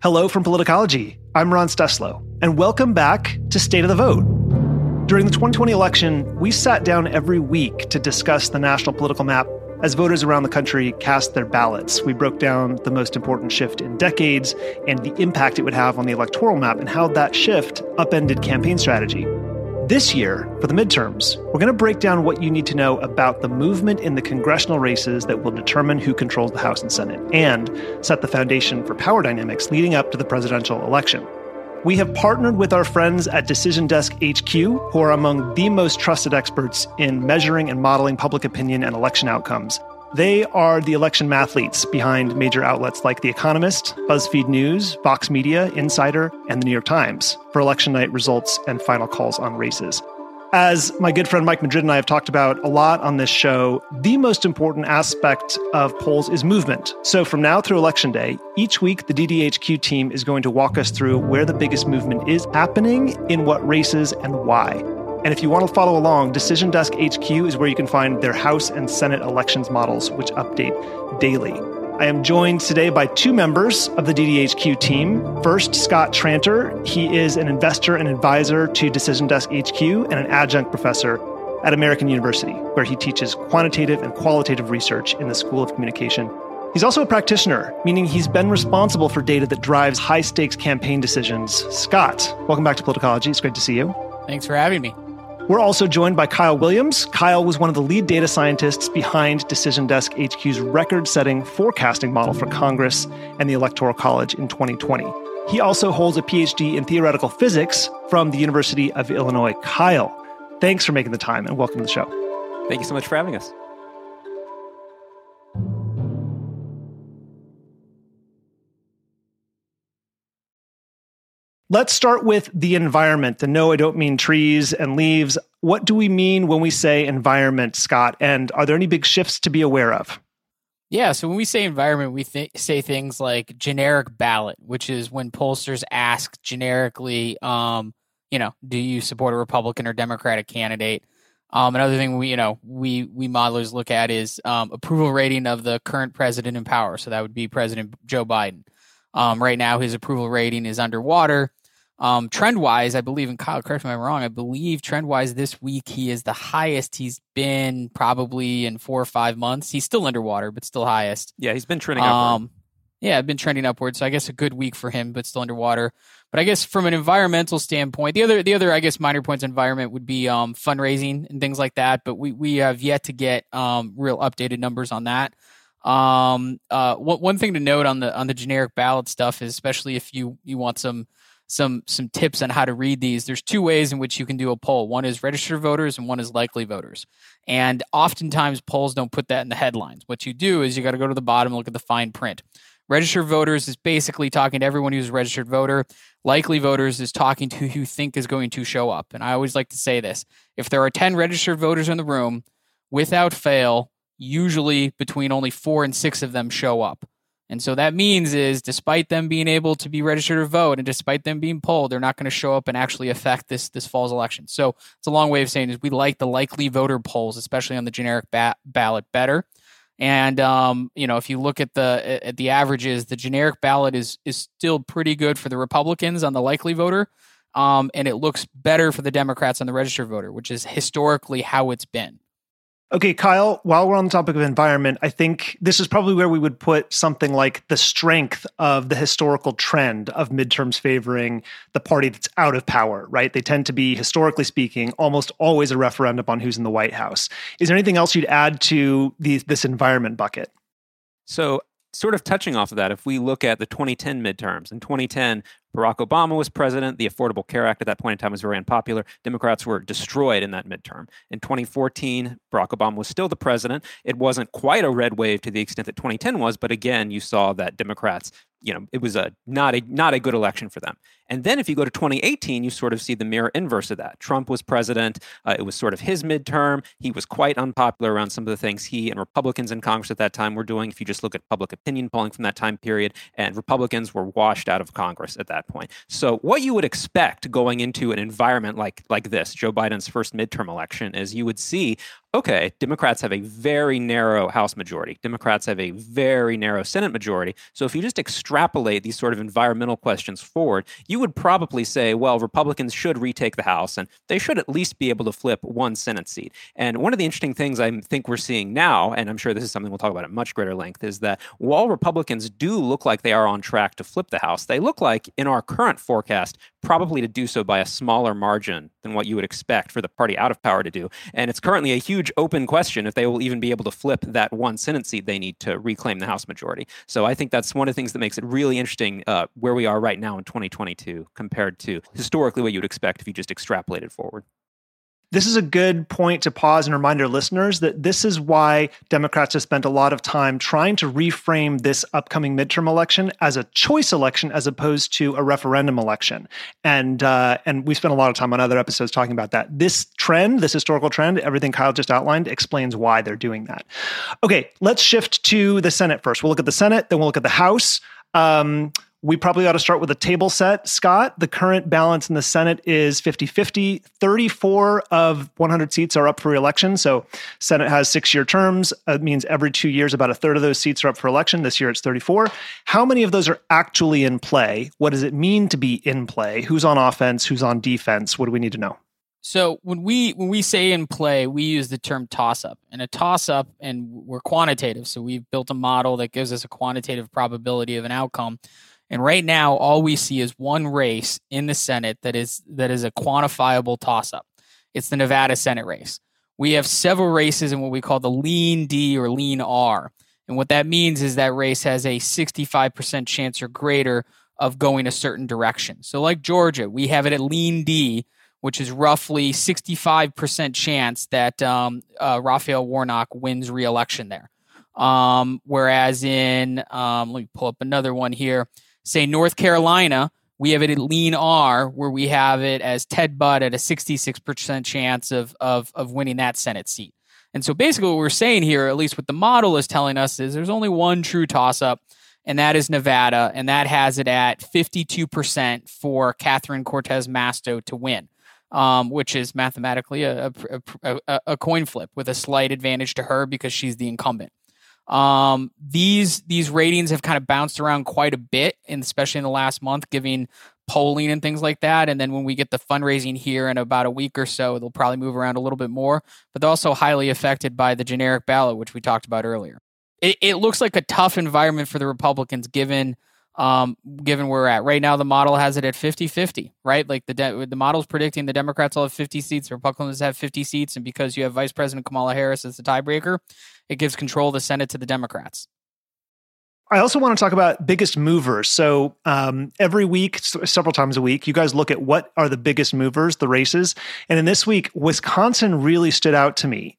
Hello from Politicology. I'm Ron Steslow, and welcome back to State of the Vote. During the 2020 election, we sat down every week to discuss the national political map as voters around the country cast their ballots. We broke down the most important shift in decades and the impact it would have on the electoral map and how that shift upended campaign strategy. This year, for the midterms, we're going to break down what you need to know about the movement in the congressional races that will determine who controls the House and Senate and set the foundation for power dynamics leading up to the presidential election. We have partnered with our friends at Decision Desk HQ, who are among the most trusted experts in measuring and modeling public opinion and election outcomes. They are the election mathletes behind major outlets like The Economist, BuzzFeed News, Vox Media, Insider, and The New York Times for election night results and final calls on races. As my good friend Mike Madrid and I have talked about a lot on this show, the most important aspect of polls is movement. So from now through Election Day, each week the DDHQ team is going to walk us through where the biggest movement is happening, in what races, and why. And if you want to follow along, Decision Desk HQ is where you can find their House and Senate elections models, which update daily. I am joined today by two members of the DDHQ team. First, Scott Tranter. He is an investor and advisor to Decision Desk HQ and an adjunct professor at American University, where he teaches quantitative and qualitative research in the School of Communication. He's also a practitioner, meaning he's been responsible for data that drives high-stakes campaign decisions. Scott, welcome back to Politicology. It's great to see you. Thanks for having me. We're also joined by Kiel Williams. Kiel was one of the lead data scientists behind Decision Desk HQ's record-setting forecasting model for Congress and the Electoral College in 2020. He also holds a PhD in theoretical physics from the University of Illinois. Kiel, thanks for making the time and welcome to the show. Thank you so much for having us. Let's start with the environment. And no, I don't mean trees and leaves. What do we mean when we say environment, Scott? And are there any big shifts to be aware of? Yeah, so when we say environment, we say things like generic ballot, which is when pollsters ask generically, do you support a Republican or Democratic candidate? Another thing we modelers look at is approval rating of the current president in power. So that would be President Joe Biden. Right now, his approval rating is underwater. Trend-wise, I believe, and Kyle, correct me if I'm wrong, I believe trend-wise this week he is the highest he's been probably in 4 or 5 months. He's still underwater, but still highest. Yeah, he's been trending upward. Yeah, been trending upward, so I guess a good week for him, but still underwater. But I guess from an environmental standpoint, the other I guess minor points environment would be fundraising and things like that, but we have yet to get real updated numbers on that. One thing to note on the generic ballot stuff is, especially if you want some tips on how to read these, there's two ways in which you can do a poll. One is registered voters and one is likely voters. And oftentimes polls don't put that in the headlines. What you do is you got to go to the bottom and look at the fine print. Registered voters is basically talking to everyone who's a registered voter. Likely voters is talking to who you think is going to show up. And I always like to say this: if there are 10 registered voters in the room, without fail, usually between only 4 and 6 of them show up. And so that means is, despite them being able to be registered to vote and despite them being polled, they're not going to show up and actually affect this fall's election. So it's a long way of saying is we like the likely voter polls, especially on the generic ballot, better. And if you look at the averages, the generic ballot is still pretty good for the Republicans on the likely voter, and it looks better for the Democrats on the registered voter, which is historically how it's been. Okay, Kiel, while we're on the topic of environment, I think this is probably where we would put something like the strength of the historical trend of midterms favoring the party that's out of power, right? They tend to be, historically speaking, almost always a referendum on who's in the White House. Is there anything else you'd add to this environment bucket? So sort of touching off of that, if we look at the 2010 midterms, in 2010, Barack Obama was president. The Affordable Care Act at that point in time was very unpopular. Democrats were destroyed in that midterm. In 2014, Barack Obama was still the president. It wasn't quite a red wave to the extent that 2010 was, but again, you saw that Democrats, it was not a good election for them. And then if you go to 2018, you sort of see the mirror inverse of that. Trump was president. It was sort of his midterm. He was quite unpopular around some of the things he and Republicans in Congress at that time were doing. If you just look at public opinion polling from that time period, and Republicans were washed out of Congress at that point. So what you would expect going into an environment like this, Joe Biden's first midterm election, is you would see okay, Democrats have a very narrow House majority. Democrats have a very narrow Senate majority. So if you just extrapolate these sort of environmental questions forward, you would probably say, well, Republicans should retake the House, and they should at least be able to flip one Senate seat. And one of the interesting things I think we're seeing now, and I'm sure this is something we'll talk about at much greater length, is that while Republicans do look like they are on track to flip the House, they look like, in our current forecast, probably to do so by a smaller margin than what you would expect for the party out of power to do. And it's currently a huge open question if they will even be able to flip that one Senate seat they need to reclaim the House majority. So I think that's one of the things that makes it really interesting where we are right now in 2022 compared to historically what you'd expect if you just extrapolated forward. This is a good point to pause and remind our listeners that this is why Democrats have spent a lot of time trying to reframe this upcoming midterm election as a choice election as opposed to a referendum election. And we spent a lot of time on other episodes talking about that. This trend, this historical trend, everything Kyle just outlined explains why they're doing that. Okay, let's shift to the Senate first. We'll look at the Senate, then we'll look at the House. We probably ought to start with a table set. Scott, the current balance in the Senate is 50-50. 34 of 100 seats are up for re-election. So Senate has 6-year terms. It means every 2 years, about a third of those seats are up for election. This year it's 34. How many of those are actually in play? What does it mean to be in play? Who's on offense? Who's on defense? What do we need to know? So when we say in play, we use the term toss-up. And a toss-up, and we're quantitative, so we've built a model that gives us a quantitative probability of an outcome. And right now, all we see is one race in the Senate that is a quantifiable toss-up. It's the Nevada Senate race. We have several races in what we call the lean D or lean R. And what that means is that race has a 65% chance or greater of going a certain direction. So like Georgia, we have it at lean D, which is roughly 65% chance that Raphael Warnock wins re-election there. Whereas in, let me pull up another one here. Say North Carolina, we have it at lean R, where we have it as Ted Budd at a 66% chance of winning that Senate seat. And so basically what we're saying here, at least what the model is telling us, is there's only one true toss-up, and that is Nevada, and that has it at 52% for Catherine Cortez Masto to win, which is mathematically a coin flip with a slight advantage to her because she's the incumbent. These ratings have kind of bounced around quite a bit, and especially in the last month, giving polling and things like that. And then when we get the fundraising here in about a week or so, they'll probably move around a little bit more, but they're also highly affected by the generic ballot, which we talked about earlier. It looks like a tough environment for the Republicans, given where we're at right now. The model has it at 50-50, right? Like the model's predicting the Democrats will have 50 seats, the Republicans have 50 seats, and because you have Vice President Kamala Harris as the tiebreaker, it gives control of the Senate to the Democrats. I also want to talk about biggest movers. So every week, several times a week, you guys look at what are the biggest movers, the races. And in this week, Wisconsin really stood out to me.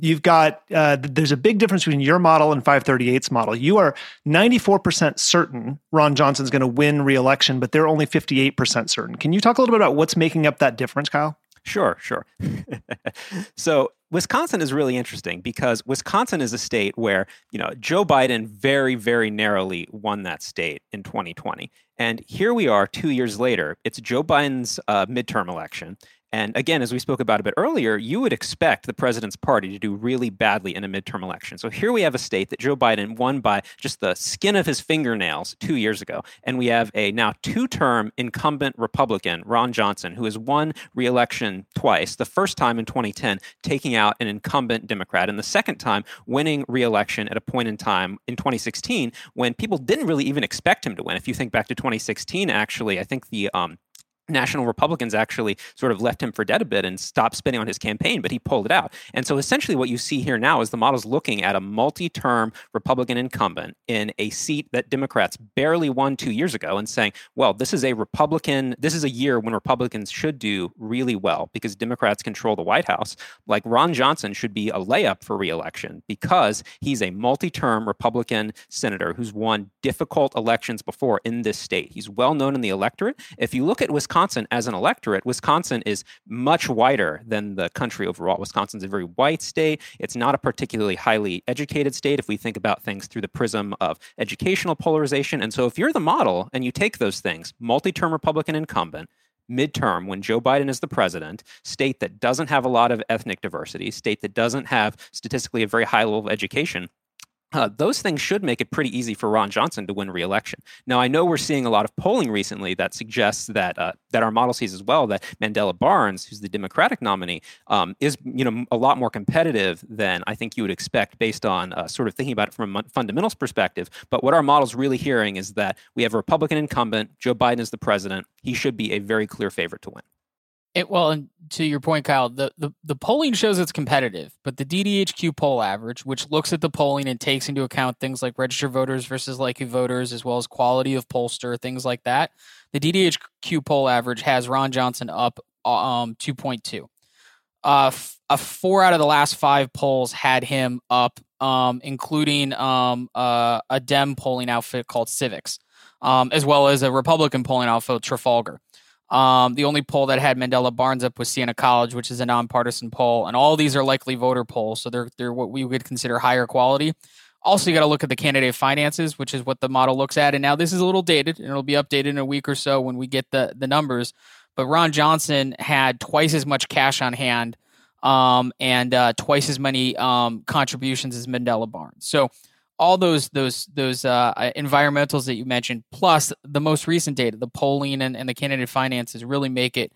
You've got, there's a big difference between your model and 538's model. You are 94% certain Ron Johnson's going to win re-election, but they're only 58% certain. Can you talk a little bit about what's making up that difference, Kyle? Sure. So Wisconsin is really interesting because Wisconsin is a state where, Joe Biden very, very narrowly won that state in 2020. And here we are 2 years later. It's Joe Biden's midterm election. And again, as we spoke about a bit earlier, you would expect the president's party to do really badly in a midterm election. So here we have a state that Joe Biden won by just the skin of his fingernails 2 years ago. And we have a now two-term incumbent Republican, Ron Johnson, who has won re-election twice, the first time in 2010, taking out an incumbent Democrat, and the second time winning re-election at a point in time in 2016 when people didn't really even expect him to win. If you think back to 2016, actually, I think the National Republicans actually sort of left him for dead a bit and stopped spending on his campaign, but he pulled it out. And so essentially what you see here now is the model's looking at a multi-term Republican incumbent in a seat that Democrats barely won 2 years ago and saying, well, this is a year when Republicans should do really well because Democrats control the White House. Like Ron Johnson should be a layup for re-election because he's a multi-term Republican senator who's won difficult elections before in this state. He's well known in the electorate. If you look at Wisconsin as an electorate, Wisconsin is much wider than the country overall. Wisconsin's a very white state. It's not a particularly highly educated state if we think about things through the prism of educational polarization. And so if you're the model and you take those things, multi-term Republican incumbent, midterm, when Joe Biden is the president, state that doesn't have a lot of ethnic diversity, state that doesn't have statistically a very high level of education, those things should make it pretty easy for Ron Johnson to win re-election. Now, I know we're seeing a lot of polling recently that suggests that that our model sees as well that Mandela Barnes, who's the Democratic nominee, is a lot more competitive than I think you would expect based on sort of thinking about it from a fundamentals perspective. But what our model's really hearing is that we have a Republican incumbent, Joe Biden is the president. He should be a very clear favorite to win. Well, and to your point, Kyle, the polling shows it's competitive, but the DDHQ poll average, which looks at the polling and takes into account things like registered voters versus likely voters, as well as quality of pollster, things like that, the DDHQ poll average has Ron Johnson up 2.2. Four out of the last five polls had him up, including a Dem polling outfit called Civics, as well as a Republican polling outfit, Trafalgar. The only poll that had Mandela Barnes up was Siena College, which is a nonpartisan poll. And all these are likely voter polls. So they're what we would consider higher quality. Also, you got to look at the candidate finances, which is what the model looks at. And now this is a little dated and it'll be updated in a week or so when we get the numbers. But Ron Johnson had twice as much cash on hand and twice as many contributions as Mandela Barnes. So all those environmentals that you mentioned, plus the most recent data, the polling and the candidate finances really make it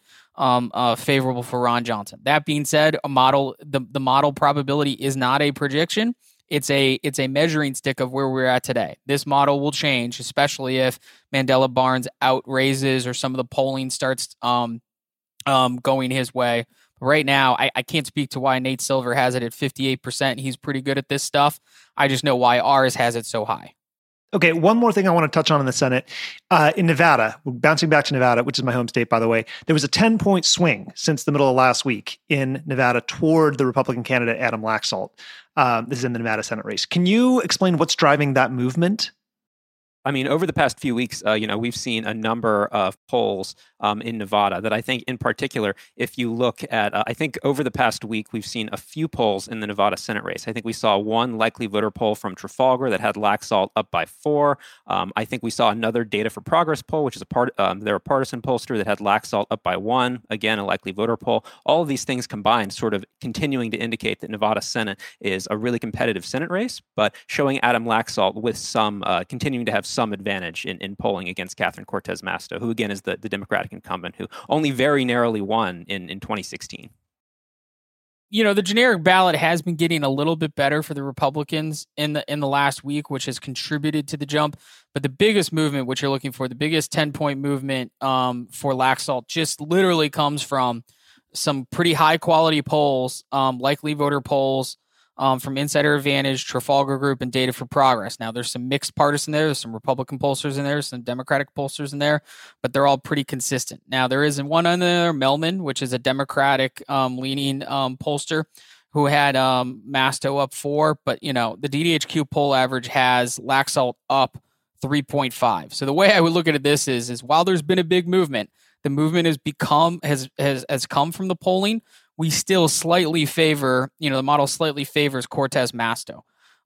favorable for Ron Johnson. That being said, the model probability is not a prediction. It's a measuring stick of where we're at today. This model will change, especially if Mandela Barnes outraises or some of the polling starts going his way. Right now, I can't speak to why Nate Silver has it at 58%. He's pretty good at this stuff. I just know why ours has it so high. Okay, one more thing I want to touch on in the Senate. In Nevada, bouncing back to Nevada, which is my home state, by the way, there was a 10-point swing since the middle of last week in Nevada toward the Republican candidate, Adam Laxalt. This is in the Nevada Senate race. Can you explain what's driving that movement? I mean, over the past few weeks, we've seen a number of polls in Nevada that I think in particular, if you look at, I think over the past week, we've seen a few polls in the Nevada Senate race. I think we saw one likely voter poll from Trafalgar that had Laxalt up by 4. I think we saw another Data for Progress poll, which is they're a partisan pollster that had Laxalt up by 1, again, a likely voter poll. All of these things combined sort of continuing to indicate that Nevada Senate is a really competitive Senate race, but showing Adam Laxalt with some, continuing to have some advantage in polling against Catherine Cortez Masto, who again is the Democratic incumbent who only very narrowly won in 2016. You know, the generic ballot has been getting a little bit better for the Republicans in the last week, which has contributed to the jump. But the biggest movement, which you're looking for, the biggest 10-point movement for Laxalt just literally comes from some pretty high quality polls, likely voter polls, from Insider Advantage, Trafalgar Group, and Data for Progress. Now, there's some mixed partisan there. There's some Republican pollsters in there, some Democratic pollsters in there, but they're all pretty consistent. Now, there is one on there, Melman, which is a Democratic-leaning pollster who had Masto up 4. But, the DDHQ poll average has Laxalt up 3.5. So the way I would look at this is while there's been a big movement, the movement has come from the polling. We still slightly favor, the model slightly favors Cortez Masto.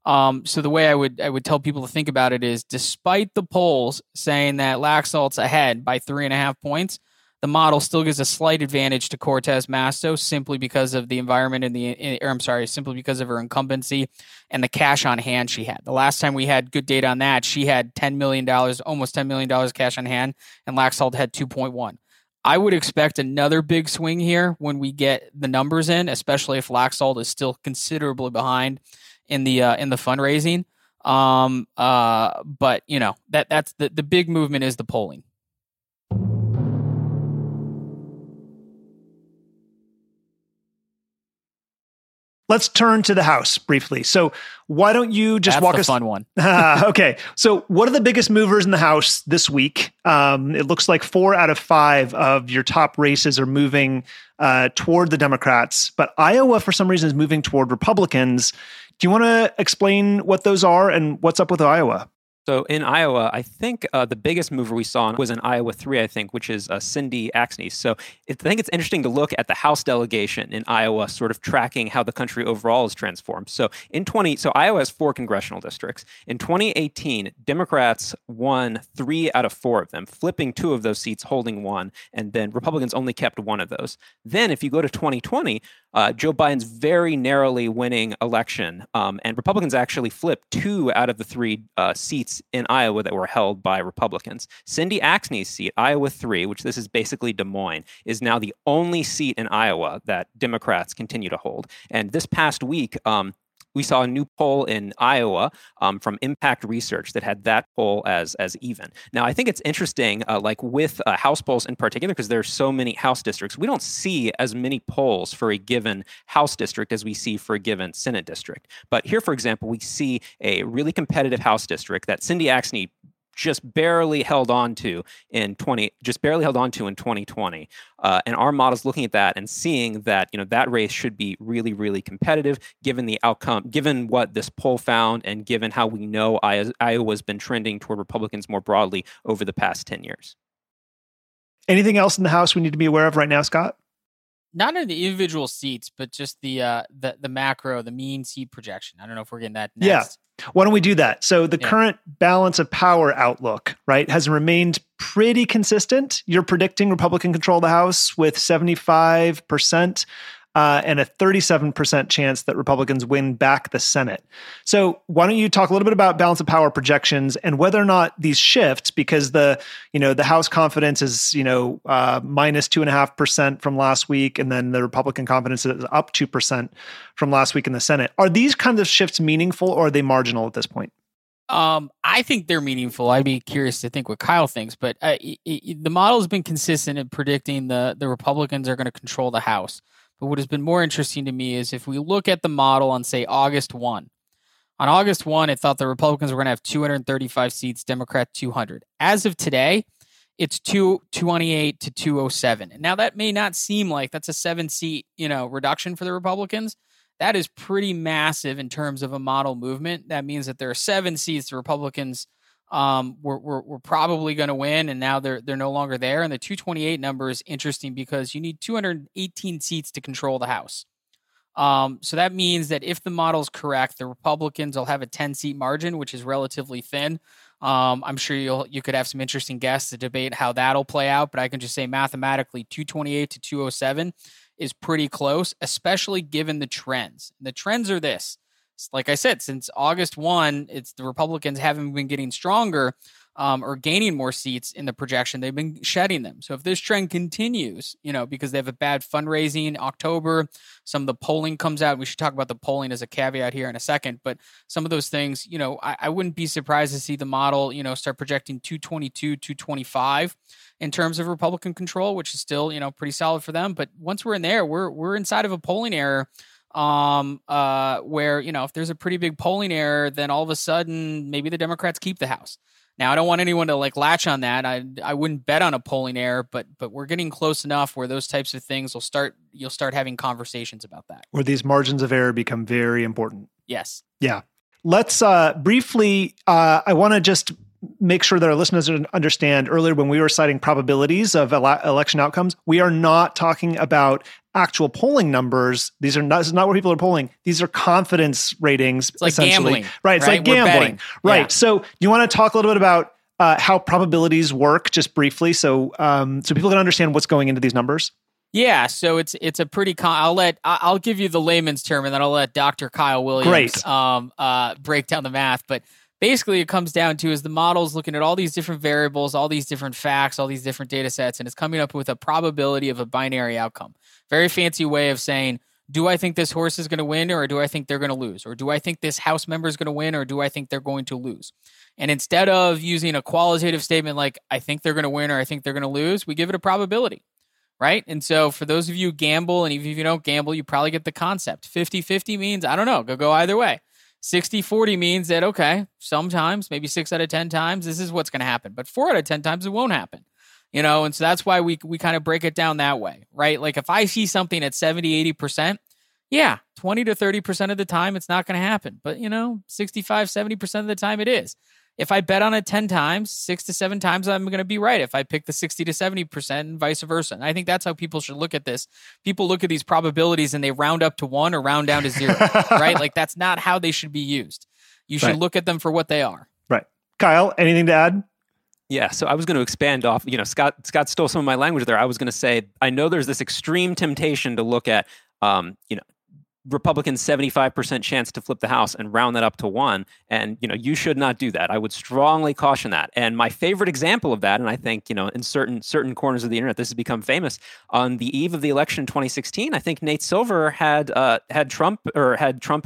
So the way I would tell people to think about it is, despite the polls saying that Laxalt's ahead by 3.5 points, the model still gives a slight advantage to Cortez Masto simply because of the environment simply because of her incumbency and the cash on hand she had. The last time we had good data on that, she had $10 million, almost $10 million cash on hand, and Laxalt had 2.1. I would expect another big swing here when we get the numbers in, especially if Laxalt is still considerably behind in the fundraising. But that's the big movement is the polling. Let's turn to the House briefly. So why don't you just walk us... That's the fun one. Okay. So what are the biggest movers in the House this week? It looks like 4 out of 5 of your top races are moving toward the Democrats, but Iowa, for some reason, is moving toward Republicans. Do you want to explain what those are and what's up with Iowa? So in Iowa, I think the biggest mover we saw was in Iowa 3rd, I think, which is Cindy Axne. So I think it's interesting to look at the House delegation in Iowa sort of tracking how the country overall is transformed. So so Iowa has 4 congressional districts. In 2018, Democrats won 3 out of 4 of them, flipping 2 of those seats, holding 1, and then Republicans only kept 1 of those. Then if you go to 2020, Joe Biden's very narrowly winning election, and Republicans actually flipped 2 out of the 3 seats in Iowa that were held by Republicans. Cindy Axne's seat, Iowa 3, which this is basically Des Moines, is now the only seat in Iowa that Democrats continue to hold. And this past week, we saw a new poll in Iowa from Impact Research that had that poll as even. Now, I think it's interesting, like with House polls in particular, because there are so many House districts, we don't see as many polls for a given House district as we see for a given Senate district. But here, for example, we see a really competitive House district that Cindy Axne just barely held on to in 2020. And our model's looking at that and seeing that, that race should be really, really competitive given the outcome, given what this poll found, and given how we know Iowa's been trending toward Republicans more broadly over the past 10 years. Anything else in the House we need to be aware of right now, Scott? Not in the individual seats, but just the macro, the mean seat projection. I don't know if we're getting that next. Yeah. Why don't we do that? So the current balance of power outlook, right, has remained pretty consistent. You're predicting Republican control of the House with 75% and a 37% chance that Republicans win back the Senate. So why don't you talk a little bit about balance of power projections and whether or not these shifts, because the House confidence is, minus 2.5% from last week, and then the Republican confidence is up 2% from last week in the Senate. Are these kinds of shifts meaningful, or are they marginal at this point? I think they're meaningful. I'd be curious to think what Kyle thinks, but the model has been consistent in predicting the Republicans are going to control the House. But what has been more interesting to me is if we look at the model on, say, August 1. On August 1, it thought the Republicans were going to have 235 seats, Democrat 200. As of today, it's 228 to 207. And now that may not seem like that's a 7-seat, reduction for the Republicans. That is pretty massive in terms of a model movement. That means that there are 7 seats the Republicans were probably going to win, and now they're no longer there. And the 228 number is interesting because you need 218 seats to control the House. So that means that if the model's correct, the Republicans will have a 10-seat margin, which is relatively thin. I'm sure you could have some interesting guests to debate how that'll play out, but I can just say mathematically 228 to 207 is pretty close, especially given the trends. The trends are this. Like I said, since August 1, it's the Republicans haven't been getting stronger or gaining more seats in the projection. They've been shedding them. So if this trend continues, because they have a bad fundraising in October, some of the polling comes out. We should talk about the polling as a caveat here in a second. But some of those things, I wouldn't be surprised to see the model, start projecting 222, 225 in terms of Republican control, which is still, pretty solid for them. But once we're in there, we're inside of a polling error. Where, if there's a pretty big polling error, then all of a sudden, maybe the Democrats keep the House. Now, I don't want anyone to latch on that. I wouldn't bet on a polling error, but we're getting close enough where those types of things will start. You'll start having conversations about that. Where these margins of error become very important. Yes. Yeah. Let's briefly, I want to just make sure that our listeners understand earlier when we were citing probabilities of election outcomes, we are not talking about actual polling numbers. This is not where people are polling. These are confidence ratings, it's like essentially. Gambling, right. It's right? Like gambling. Right. Yeah. So you want to talk a little bit about how probabilities work just briefly so people can understand what's going into these numbers? Yeah, so it's a pretty. I'll give you the layman's term, and then I'll let Dr. Kyle Williams break down the math. But basically, it comes down to is the model's looking at all these different variables, all these different facts, all these different data sets, and it's coming up with a probability of a binary outcome. Very fancy way of saying, do I think this horse is going to win, or do I think they're going to lose? Or do I think this House member is going to win, or do I think they're going to lose? And instead of using a qualitative statement like, I think they're going to win, or I think they're going to lose, we give it a probability. Right? And so for those of you who gamble, and even if you don't gamble, you probably get the concept. 50-50 means, I don't know, go either way. 60-40 means that, okay, sometimes, maybe 6 out of 10 times, this is what's going to happen. But 4 out of 10 times, it won't happen. And so that's why we kind of break it down that way, right? Like if I see something at 70, 80%, 20 to 30% of the time, it's not going to happen. But, 65, 70% of the time, it is. If I bet on it 10 times, 6 to 7 times, I'm going to be right. If I pick the 60 to 70% and vice versa. And I think that's how people should look at this. People look at these probabilities and they round up to 1 or round down to 0, right? Like that's not how they should be used. You should look at them for what they are. Right. Kyle, anything to add? Yeah, so I was going to expand off, you know, Scott stole some of my language there. I was going to say, I know there's this extreme temptation to look at, you know, Republicans' 75% chance to flip the House and round that up to 1. And, you know, you should not do that. I would strongly caution that. And my favorite example of that, and I think, you know, in certain corners of the internet, this has become famous. On the eve of the election in 2016, I think Nate Silver had Trump at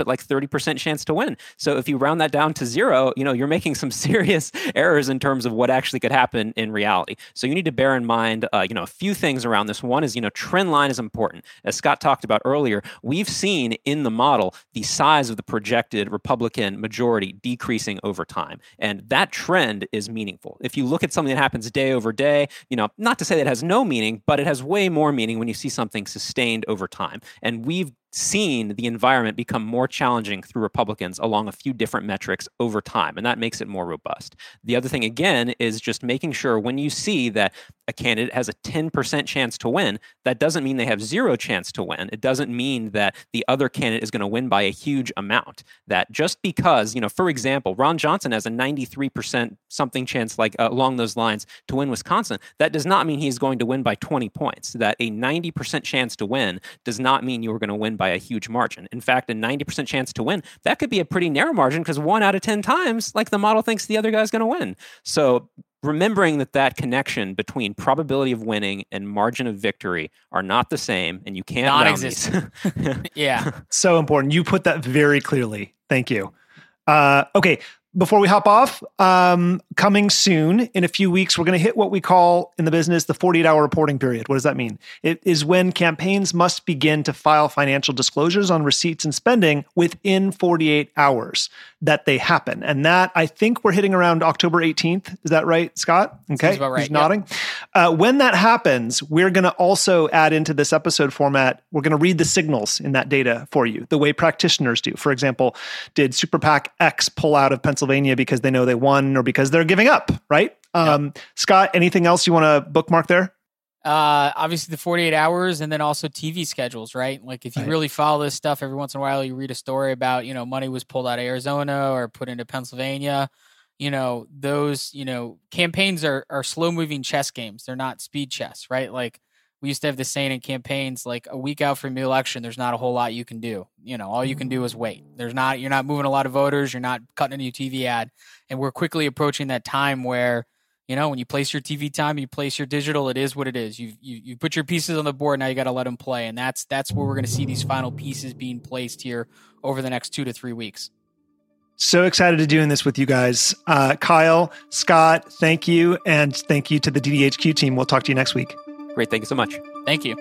like 30% chance to win. So if you round that down to 0, you know, you're making some serious errors in terms of what actually could happen in reality. So you need to bear in mind, you know, a few things around this. One is, you know, trend line is important. As Scott talked about earlier, we've seen in the model the size of the projected Republican majority decreasing over time. And that trend is meaningful. If you look at something that happens day over day, you know, not to say that it has no meaning, but it has way more meaning when you see something sustained over time. And we've seen the environment become more challenging through Republicans along a few different metrics over time, and that makes it more robust. The other thing, again, is just making sure when you see that a candidate has a 10% chance to win, that doesn't mean they have 0 chance to win. It doesn't mean that the other candidate is going to win by a huge amount. That just because, you know, for example, Ron Johnson has a 93% something chance, like along those lines, to win Wisconsin, that does not mean he's going to win by 20 points. That a 90% chance to win does not mean you're going to win by a huge margin. In fact, a 90% chance to win, that could be a pretty narrow margin because 1 out of 10 times, like the model thinks the other guy's going to win. So remembering that connection between probability of winning and margin of victory are not the same, and you can't non-existent. Yeah. So important. You put that very clearly. Thank you. Okay. Before we hop off, coming soon, in a few weeks, we're going to hit what we call in the business the 48-hour reporting period. What does that mean? It is when campaigns must begin to file financial disclosures on receipts and spending within 48 hours that they happen. And that, I think we're hitting around October 18th. Is that right, Scott? Okay. Sounds about right. He's nodding. Yep. When that happens, we're going to also add into this episode format, we're going to read the signals in that data for you, the way practitioners do. For example, did Super PAC X pull out of Pennsylvania because they know they won or because they're giving up, right? Yep. Scott, anything else you want to bookmark there? Obviously the 48 hours and then also TV schedules, right? Like if you really follow this stuff, every once in a while you read a story about, you know, money was pulled out of Arizona or put into Pennsylvania. You know, those, you know, campaigns are slow moving chess games. They're not speed chess, right? Like we used to have this saying in campaigns, like a week out from the election, there's not a whole lot you can do. You know, all you can do is wait. You're not moving a lot of voters. You're not cutting a new TV ad. And we're quickly approaching that time where, you know, when you place your TV time, you place your digital, it is what it is. You put your pieces on the board. Now you got to let them play. And that's where we're going to see these final pieces being placed here over the next 2 to 3 weeks. So excited to doing this with you guys. Kyle, Scott, thank you. And thank you to the DDHQ team. We'll talk to you next week. Great. Thank you so much. Thank you.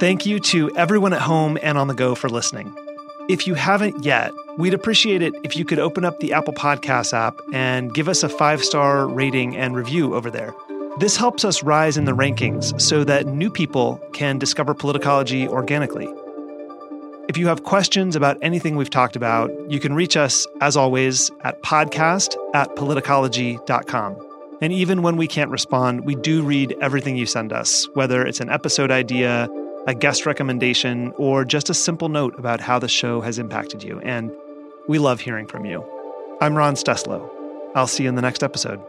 Thank you to everyone at home and on the go for listening. If you haven't yet, we'd appreciate it if you could open up the Apple Podcasts app and give us a 5-star rating and review over there. This helps us rise in the rankings so that new people can discover politicology organically. If you have questions about anything we've talked about, you can reach us, as always, at podcast@politicology.com. And even when we can't respond, we do read everything you send us, whether it's an episode idea, a guest recommendation, or just a simple note about how the show has impacted you. And we love hearing from you. I'm Ron Steslow. I'll see you in the next episode.